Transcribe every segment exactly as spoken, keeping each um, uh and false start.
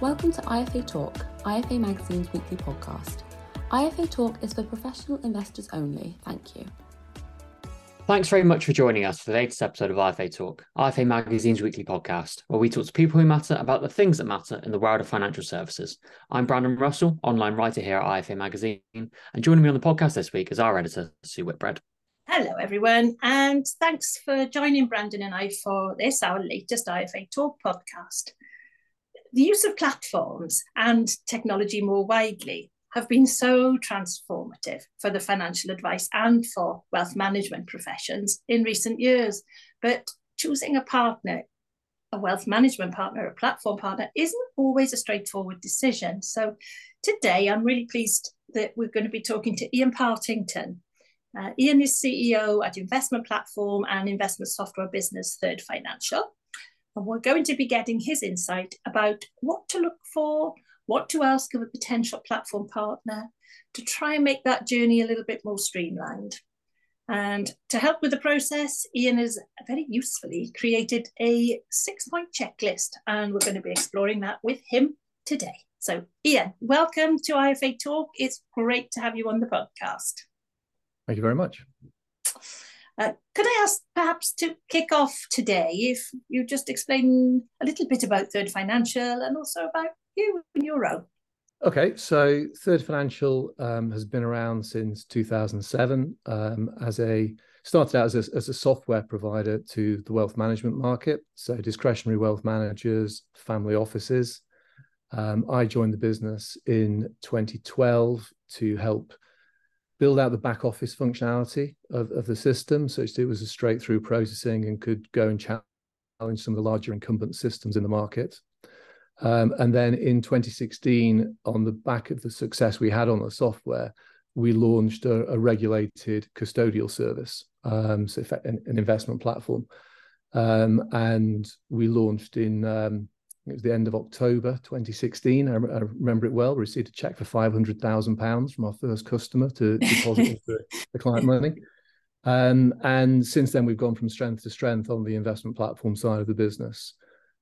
Welcome to I F A Talk, I F A Magazine's weekly podcast. I F A Talk is for professional investors only. Thank you. Thanks very much for joining us for the latest episode of I F A Talk, I F A Magazine's weekly podcast, where we talk to people who matter about the things that matter in the world of financial services. I'm Brandon Russell, online writer here at I F A Magazine, and joining me on the podcast this week is our editor, Sue Whitbread. Hello, everyone, and thanks for joining Brandon and I for this, our latest I F A Talk podcast. The use of platforms and technology more widely have been so transformative for the financial advice and for wealth management professions in recent years. But choosing a partner, a wealth management partner, a platform partner, isn't always a straightforward decision. So today, I'm really pleased that we're going to be talking to Ian Partington. Uh, Ian is C E O at investment platform and investment software business Third Financial. And we're going to be getting his insight about what to look for, what to ask of a potential platform partner to try and make that journey a little bit more streamlined. And to help with the process, Ian has very usefully created a six-point checklist, and we're going to be exploring that with him today. So Ian, welcome to I F A Talk. It's great to have you on the podcast. Thank you very much. Uh, could I ask perhaps to kick off today if you just explain a little bit about Third Financial and also about you and your own? Okay, so Third Financial um, has been around since two thousand seven um, as a started out as a, as a software provider to the wealth management market, so discretionary wealth managers, family offices. Um, I joined the business in twenty twelve to help build out the back office functionality of, of the system. So it was a straight through processing and could go and challenge some of the larger incumbent systems in the market. Um, and then in twenty sixteen, on the back of the success we had on the software, we launched a, a regulated custodial service, um, so an, an investment platform. Um, and we launched in, um, it was the end of October twenty sixteen. I, I remember it well. We received a check for five hundred thousand pounds from our first customer to deposit the, the client money. Um, and since then, we've gone from strength to strength on the investment platform side of the business.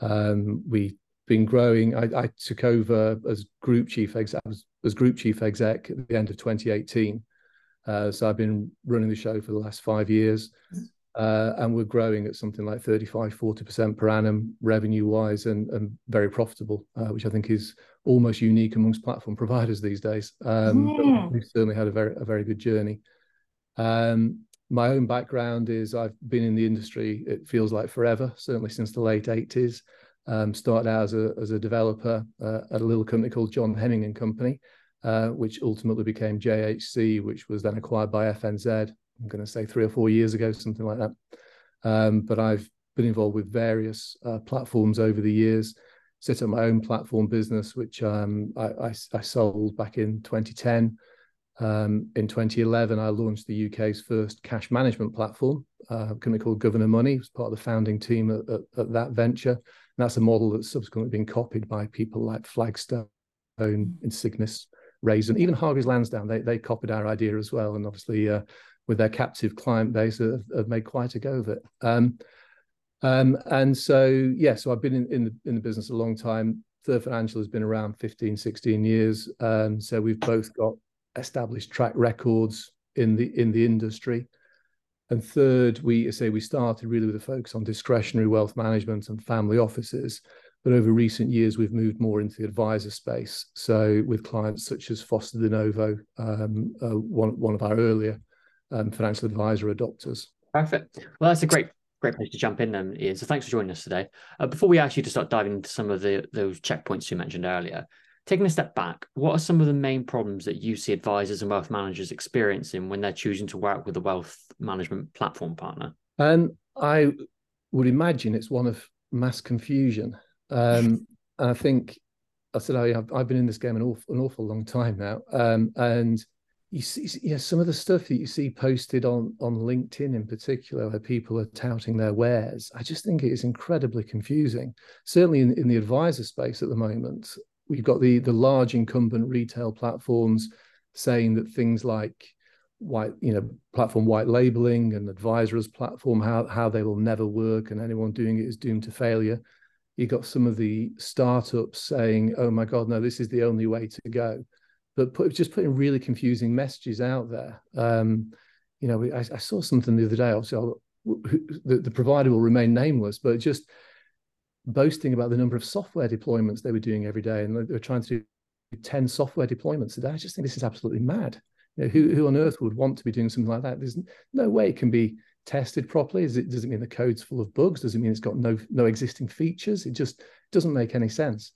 Um, we've been growing. I, I took over as group chief exec, as, as group chief exec at the end of twenty eighteen. Uh, so I've been running the show for the last five years. Uh, and we're growing at something like thirty-five, forty percent per annum revenue-wise, and, and very profitable, uh, which I think is almost unique amongst platform providers these days. Um, yeah. But we've certainly had a very, a very good journey. Um, my own background is I've been in the industry, it feels like forever, certainly since the late eighties. Um, started out as a, as a developer uh, at a little company called John Hemming and Company, uh, which ultimately became J H C, which was then acquired by F N Z. I'm going to say three or four years ago, something like that. Um, but I've been involved with various uh, platforms over the years, set up my own platform business, which um, I, I, I sold back in twenty ten. Um, in twenty eleven, I launched the U K's first cash management platform, uh, a company called Governor Money. It was part of the founding team at, at, at that venture. And that's a model that's subsequently been copied by people like Flagstone, Insignis, Raisin, even Hargreaves Lansdown. They, they copied our idea as well. And obviously, uh, with their captive client base, have, have made quite a go of it. Um, um, and so, yeah, so I've been in, in, the, in the business a long time. Third Financial has been around fifteen, sixteen years. Um, so we've both got established track records in the in the industry. And third, we say we started really with a focus on discretionary wealth management and family offices. But over recent years, we've moved more into the advisor space. So with clients such as Foster DeNovo, um, uh, one, one of our earlier Um, financial advisor adopters. Perfect. Well, that's a great, great place to jump in then, Ian. So thanks for joining us today. Uh, before we ask you to start diving into some of the those checkpoints you mentioned earlier, taking a step back, what are some of the main problems that you see advisors and wealth managers experiencing when they're choosing to work with a wealth management platform partner? Um, I would imagine it's one of mass confusion. Um, and I think, I said, I, I've, I've been in this game an awful, an awful long time now. Um, and You see, yeah, some of the stuff that you see posted on, on LinkedIn in particular, where people are touting their wares, I just think it is incredibly confusing. Certainly in, in the advisor space at the moment, we've got the, the large incumbent retail platforms saying that things like white, you know, platform white labeling and advisor as platform, how, how they will never work and anyone doing it is doomed to failure. you got some of the startups saying, oh my God, no, this is the only way to go. But put, just putting really confusing messages out there. Um, you know, I, I saw something the other day, obviously I'll, the, the provider will remain nameless, but just boasting about the number of software deployments they were doing every day. And they were trying to do ten software deployments a day. I just think this is absolutely mad. You know, who, who on earth would want to be doing something like that? There's no way it can be tested properly. Is it, does it mean the code's full of bugs? Does it mean it's got no, no existing features? It just doesn't make any sense.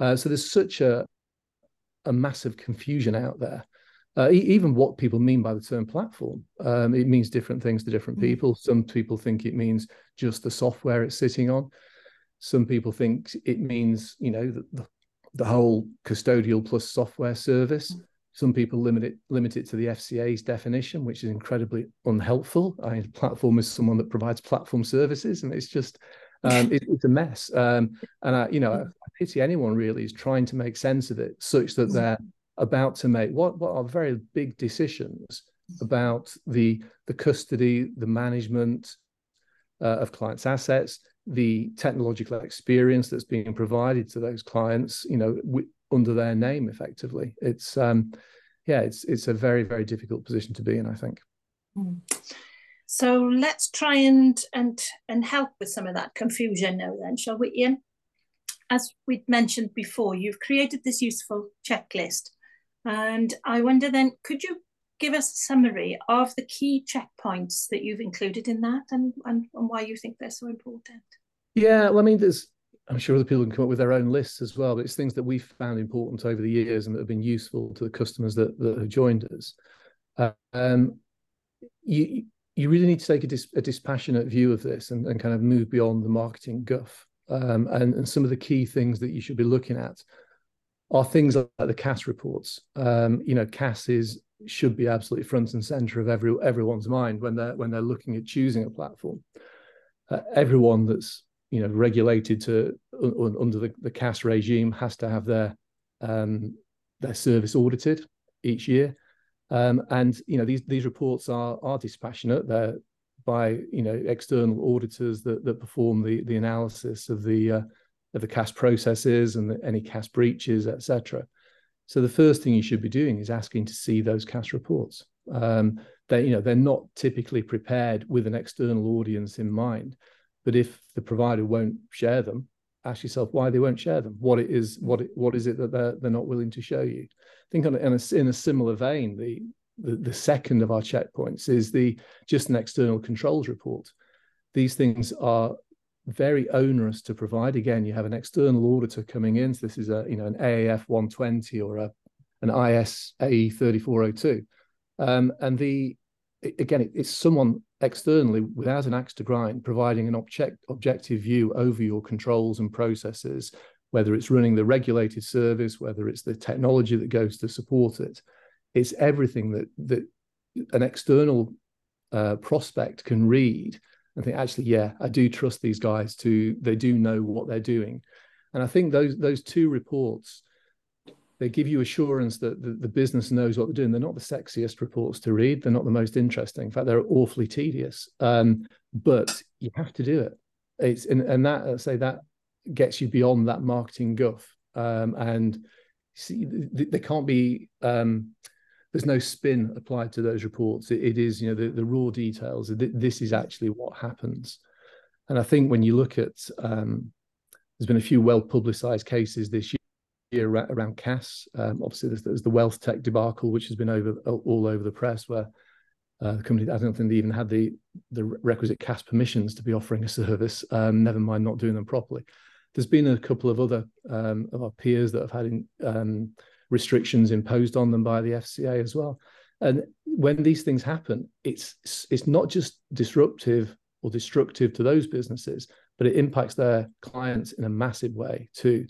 Uh, so there's such a, a massive confusion out there. Uh, e even what people mean by the term platform. Um, it means different things to different people. Some people think it means just the software it's sitting on. Some people think it means, you know, the, the, the whole custodial plus software service. Some people limit it, limit it to the F C A's definition, which is incredibly unhelpful. I mean, platform is someone that provides platform services, and it's just, um, it, it's a mess. Um, and, I, you know, I pity anyone really is trying to make sense of it such that they're about to make what, what are very big decisions about the, the custody, the management uh, of clients' assets, the technological experience that's being provided to those clients, you know, under their name effectively. It's um yeah it's it's a very, very difficult position to be in, I think. So let's try and and and help with some of that confusion now then, shall we, Ian? As we'd mentioned before, you've created this useful checklist, and I wonder then, could you give us a summary of the key checkpoints that you've included in that, and and, and why you think they're so important? Yeah, well, I mean, there's, I'm sure other people can come up with their own lists as well, but it's things that we've found important over the years and that have been useful to the customers that, that have joined us. Um, you you really need to take a, dis, a dispassionate view of this and, and kind of move beyond the marketing guff. Um, and, and some of the key things that you should be looking at are things like the C A S reports. Um, you know, C A S is, should be absolutely front and center of every everyone's mind when they're when they're looking at choosing a platform. Uh, everyone that's, you know, regulated to un, under the, the C A S regime has to have their um, their service audited each year, um, and you know these these reports are are dispassionate. They're by, you know, external auditors that that perform the the analysis of the uh, of the C A S processes and the, any C A S breaches, et cetera. So the first thing you should be doing is asking to see those C A S reports. Um, they you know they're not typically prepared with an external audience in mind. But if the provider won't share them, ask yourself why they won't share them. What it is, what it, what is it that they're they're not willing to show you? I think on a, in, a, in a similar vein, the, the the second of our checkpoints is the just an external controls report. These things are very onerous to provide. Again, you have an external auditor coming in. So this is a you know an A A F one twenty or a an I S A E thirty-four oh two, um, and the again it's someone externally without an axe to grind providing an object, objective view over your controls and processes, whether it's running the regulated service, whether it's the technology that goes to support it. It's everything that that an external uh, prospect can read and think, actually, yeah, I do trust these guys to, they do know what they're doing. And I think those those two reports, they give you assurance that the, the business knows what they're doing. They're not the sexiest reports to read. They're not the most interesting. In fact, they're awfully tedious, um, but you have to do it. It's, and, and that, I say, that gets you beyond that marketing guff. Um, and see, th they can't be, um, there's no spin applied to those reports. It, it is, you know, the, the raw details. Th this is actually what happens. And I think when you look at, um, there's been a few well-publicized cases this year, year around C A S. Um, obviously, there's, there's the wealth tech debacle, which has been over all over the press, where uh, the company, I don't think they even had the, the requisite C A S permissions to be offering a service, um, never mind not doing them properly. There's been a couple of other um, of our peers that have had in, um, restrictions imposed on them by the F C A as well. And when these things happen, it's it's not just disruptive or destructive to those businesses, but it impacts their clients in a massive way too,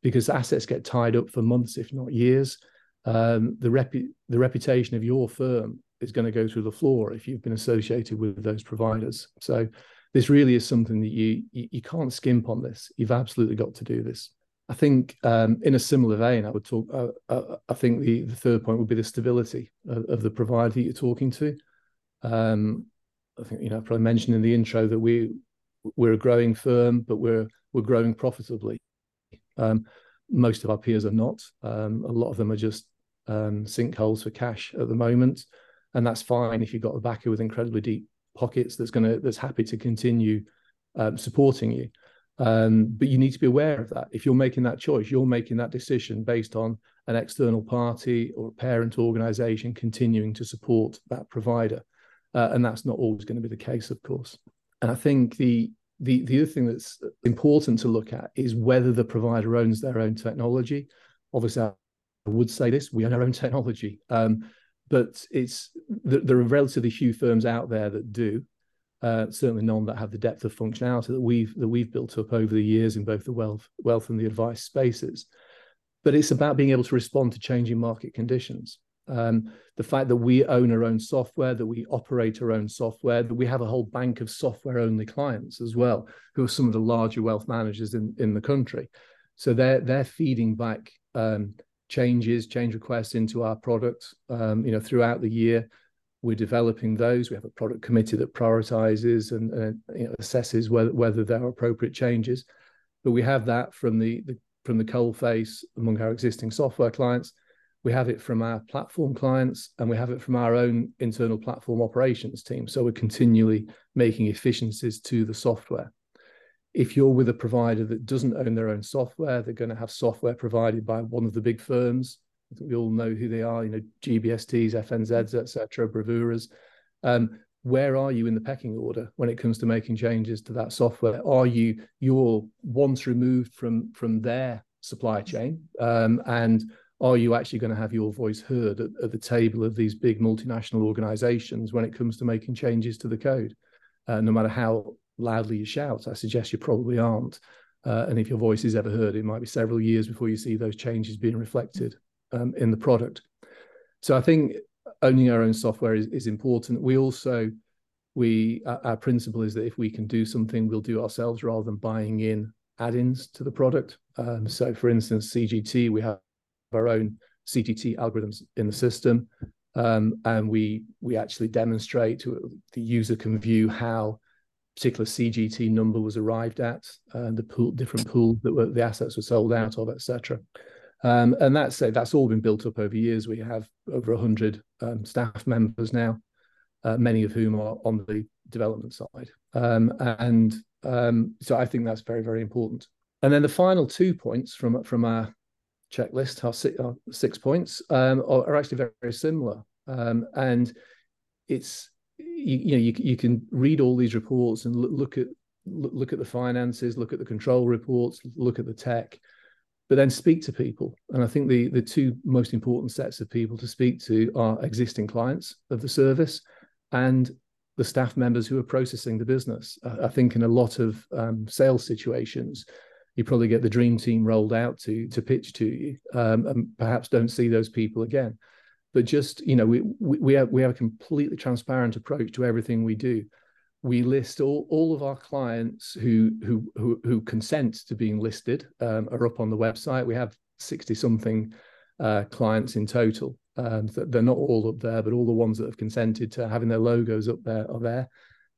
because assets get tied up for months, if not years. Um, the, repu the reputation of your firm is going to go through the floor if you've been associated with those providers. So this really is something that you, you, you can't skimp on this. You've absolutely got to do this. I think um, in a similar vein, I would talk, uh, uh, I think the, the third point would be the stability of, of the provider that you're talking to. Um, I think, you know, I probably mentioned in the intro that we, we're a growing firm, but we're we're growing profitably. Um, most of our peers are not. Um, a lot of them are just um, sinkholes for cash at the moment, and that's fine if you've got a backer with incredibly deep pockets that's gonna that's happy to continue um, supporting you. Um, but you need to be aware of that. If you're making that choice, you're making that decision based on an external party or a parent organization continuing to support that provider. Uh, and that's not always going to be the case, of course. And I think the, the, the other thing that's important to look at is whether the provider owns their own technology. Obviously, I would say this, we own our own technology. Um, but it's th- there are relatively few firms out there that do. Uh, certainly none that have the depth of functionality that we've that we've built up over the years in both the wealth wealth and the advice spaces. But it's about being able to respond to changing market conditions. Um, the fact that we own our own software, that we operate our own software, that we have a whole bank of software-only clients as well, who are some of the larger wealth managers in, in the country. So they're they're feeding back um, changes, change requests into our product. Um, you know, throughout the year, we're developing those. We have a product committee that prioritizes and, and you know, assesses whether, whether there are appropriate changes. But we have that from the, the from the coal face among our existing software clients. We have it from our platform clients, and we have it from our own internal platform operations team. So we're continually making efficiencies to the software. If you're with a provider that doesn't own their own software, they're going to have software provided by one of the big firms. I think we all know who they are, you know, G B S Ts, F N Zs, et cetera, Bravuras. Um, where are you in the pecking order when it comes to making changes to that software? Are you you're once removed from, from their supply chain? Um, and are you actually going to have your voice heard at, at the table of these big multinational organizations when it comes to making changes to the code? Uh, no matter how loudly you shout, I suggest you probably aren't. Uh, and if your voice is ever heard, it might be several years before you see those changes being reflected Um, in the product. So I think owning our own software is, is important. We also, we our principle is that if we can do something, we'll do ourselves rather than buying in add-ins to the product. Um, so for instance, C G T, we have our own C G T algorithms in the system, um, and we we actually demonstrate to the user can view how particular C G T number was arrived at, uh, the pool, different pools that were, the assets were sold out of, et cetera. Um, and that's that's all been built up over years. We have over one hundred um, staff members now, uh, many of whom are on the development side. Um, and um, so I think that's very, very important. And then the final two points from, from our checklist, our six, our six points, um, are, are actually very, very similar. Um, and it's, you, you know, you, you can read all these reports and look, look at look at the finances, look at the control reports, look at the tech, but then speak to people. And I think the, the two most important sets of people to speak to are existing clients of the service and the staff members who are processing the business. I, I think in a lot of um, sales situations, you probably get the dream team rolled out to, to pitch to you, um, and perhaps don't see those people again. But just, you know, we, we, we, have, we have a completely transparent approach to everything we do. We list all, all of our clients who, who who who consent to being listed, um, are up on the website. We have sixty something uh, clients in total. Um, so they're not all up there, but all the ones that have consented to having their logos up there are there.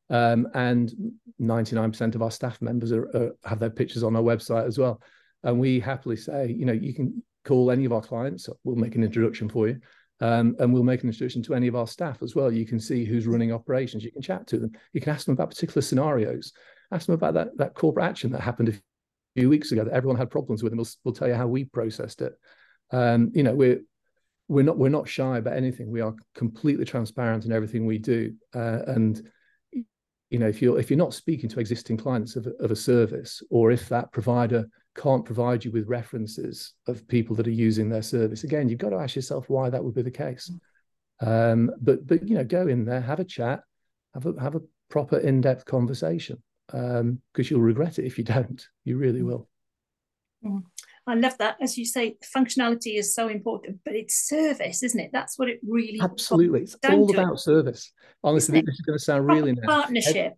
Um, and ninety-nine percent of our staff members are, are, have their pictures on our website as well. And we happily say, you know, you can call any of our clients. We'll make an introduction for you. Um, and we'll make an introduction to any of our staff as well. You can see who's running operations. You can chat to them. You can ask them about particular scenarios. Ask them about that, that corporate action that happened a few weeks ago that everyone had problems with, and we'll, we'll tell you how we processed it. Um, you know, we're we're not we're not shy about anything. We are completely transparent in everything we do. Uh, and you know, if you're if you're not speaking to existing clients of of a service, or if that provider can't provide you with references of people that are using their service, again, you've got to ask yourself why that would be the case. Um, but but you know, go in there, have a chat, have a have a proper in-depth conversation, because um, you'll regret it if you don't. You really will. Mm. I love that. As you say, functionality is so important, but it's service, isn't it? That's what it really is. Absolutely. It's all about service. Honestly, this is going to sound really nice. Partnership.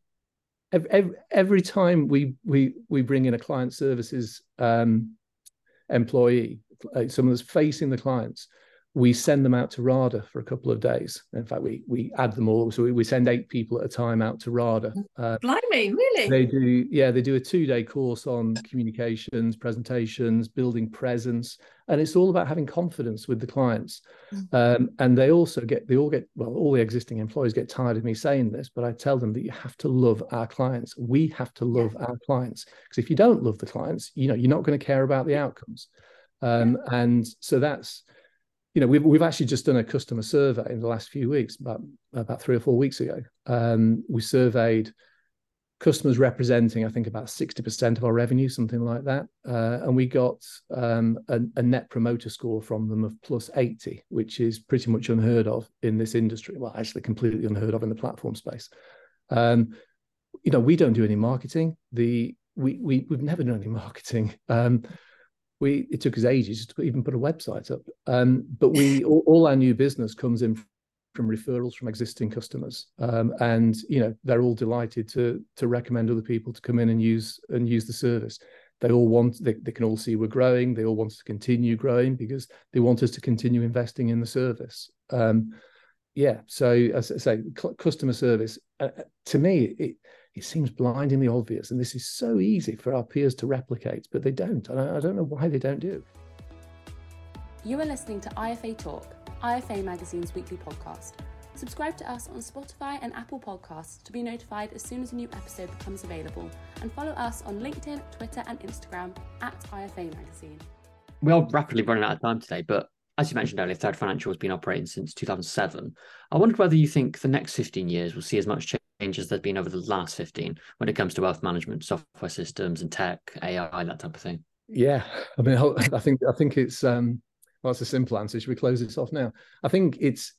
Every, every, every time we, we, we bring in a client services um, employee, someone that's facing the clients, we send them out to RADA for a couple of days. In fact, we we add them all. So we, we send eight people at a time out to RADA. Uh, Blimey, really? They do, yeah, they do a two-day course on communications, presentations, building presence. And it's all about having confidence with the clients. Um, and they also get, they all get, well, all the existing employees get tired of me saying this, but I tell them that you have to love our clients. We have to love our clients. Because if you don't love the clients, you know, you're not going to care about the outcomes. Um, and so that's, you know, we've, we've actually just done a customer survey in the last few weeks, about, about three or four weeks ago. Um, we surveyed customers representing, I think, about sixty percent of our revenue, something like that. Uh, and we got um, a, a net promoter score from them of plus eighty, which is pretty much unheard of in this industry. Well, actually completely unheard of in the platform space. Um, you know, we don't do any marketing. The we, we, we've never done any marketing. Um, We, it took us ages to even put a website up. Um, but we all, all our new business comes in from referrals from existing customers, um, and you know they're all delighted to to recommend other people to come in and use and use the service. They all want they, they can all see we're growing. They all want to continue growing because they want us to continue investing in the service. Um, yeah, so as I say, customer service uh, to me it. It seems blindingly obvious, and this is so easy for our peers to replicate, but they don't, and I don't know why they don't do. You are listening to I F A Talk, I F A Magazine's weekly podcast. Subscribe to us on Spotify and Apple Podcasts to be notified as soon as a new episode becomes available, and follow us on LinkedIn, Twitter, and Instagram at I F A Magazine. We are rapidly running out of time today, but as you mentioned earlier, Third Financial has been operating since two thousand seven. I wondered whether you think the next fifteen years will see as much change changes there's been over the last fifteen when it comes to wealth management, software systems and tech, A I, that type of thing. Yeah, I mean, I think I think it's um, well, that's a simple answer. Should we close this off now? I think it's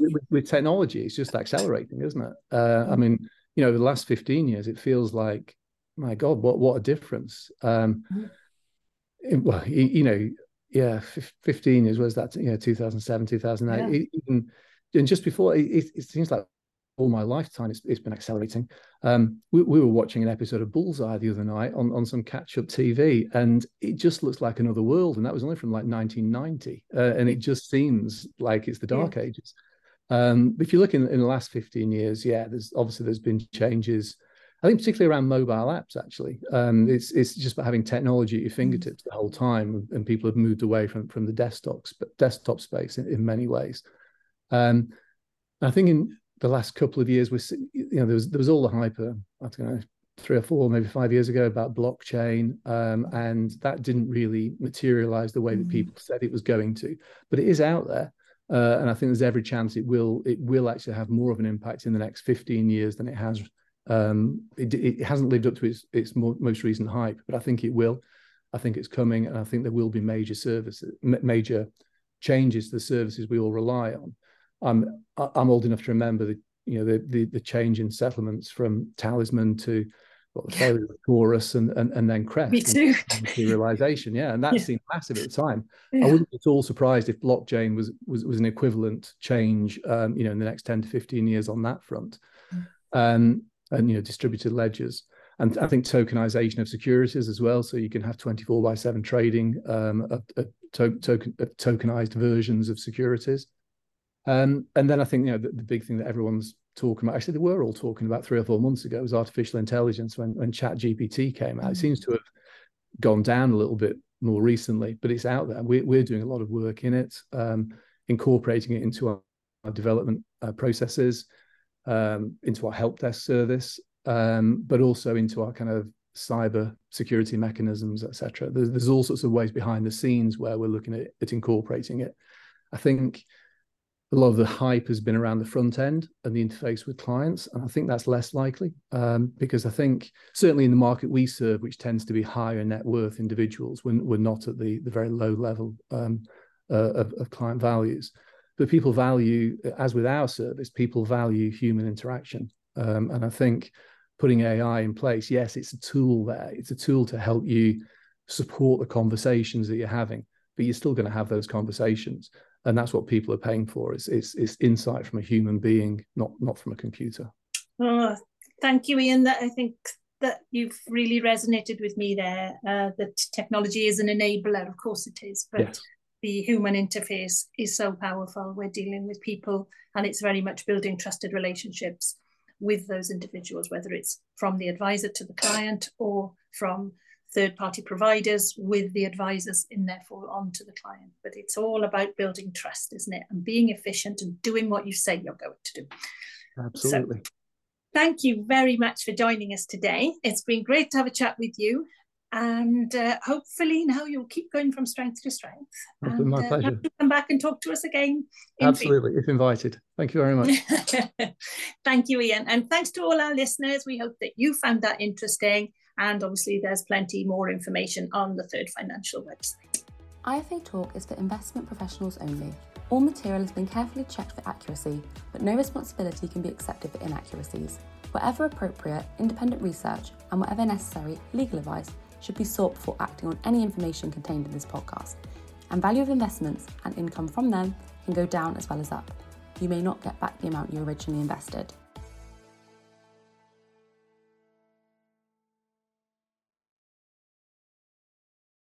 with, with technology, it's just accelerating, isn't it? Uh, I mean, you know, over the last fifteen years, it feels like, my God, what what a difference. Um, it, well, you, you know, yeah, fifteen years. Where's that? You know, two thousand seven, two thousand eight, yeah. Even and just before, it, it seems like. All my lifetime, it's, it's been accelerating. Um, we, we were watching an episode of Bullseye the other night on, on some catch-up T V, and it just looks like another world. And that was only from like nineteen ninety, uh, and it just seems like it's the dark yeah. ages. Um, if you look in, in the last fifteen years, yeah, there's obviously there's been changes. I think particularly around mobile apps. Actually, um, it's it's just about having technology at your fingertips the whole time, and people have moved away from from the desktops, but desktop space in, in many ways. Um, I think in the last couple of years, we you know there was there was all the hype, I don't know, three or four, maybe five years ago about blockchain, um, and that didn't really materialize the way that people said it was going to. But it is out there, uh, and I think there's every chance it will it will actually have more of an impact in the next fifteen years than it has. Um, it, it hasn't lived up to its its more, most recent hype, but I think it will. I think it's coming, and I think there will be major services, major changes to the services we all rely on. I'm I'm old enough to remember the you know the the, the change in settlements from Talisman to well, the failure of Taurus and, and and then Crest. Me too. Realization, yeah, and that yeah. seemed massive at the time. Yeah. I wouldn't be at all surprised if blockchain was was was an equivalent change, um, you know, in the next ten to fifteen years on that front, um, and you know, distributed ledgers. And I think tokenization of securities as well. So you can have twenty-four by seven trading, um, of, of to- token, of tokenized versions of securities. Um, and then I think, you know, the, the big thing that everyone's talking about, actually, they were all talking about three or four months ago, was artificial intelligence when, when ChatGPT came out. It seems to have gone down a little bit more recently, but it's out there. We're, we're doing a lot of work in it, um, incorporating it into our, our development uh, processes, um, into our help desk service, um, but also into our kind of cyber security mechanisms, et cetera. There's, there's all sorts of ways behind the scenes where we're looking at, at incorporating it. I think a lot of the hype has been around the front end and the interface with clients. And I think that's less likely um, because I think certainly in the market we serve, which tends to be higher net worth individuals, we're, we're not at the, the very low level um, uh, of, of client values. But people value, as with our service, people value human interaction. Um, and I think putting A I in place, yes, it's a tool there. It's a tool to help you support the conversations that you're having, but you're still going to have those conversations. And that's what people are paying for. It's, it's, it's insight from a human being, not, not from a computer. Oh, thank you, Ian. That, I think that you've really resonated with me there, uh, that technology is an enabler. Of course it is. But yes. the human interface is so powerful. We're dealing with people, and it's very much building trusted relationships with those individuals, whether it's from the advisor to the client or from third-party providers with the advisors in therefore on to the client. But it's all about building trust, isn't it? And being efficient and doing what you say you're going to do. Absolutely. So, thank you very much for joining us today. It's been great to have a chat with you. And uh, hopefully now you'll keep going from strength to strength. It's been my uh, pleasure. Have to come back and talk to us again. Absolutely, if invited. Thank you very much. Thank you, Ian. And thanks to all our listeners. We hope that you found that interesting. And obviously there's plenty more information on the Third Financial website. I F A Talk is for investment professionals only. All material has been carefully checked for accuracy, but no responsibility can be accepted for inaccuracies. Wherever appropriate, independent research and whatever necessary, legal advice should be sought before acting on any information contained in this podcast, and value of investments and income from them can go down as well as up. You may not get back the amount you originally invested.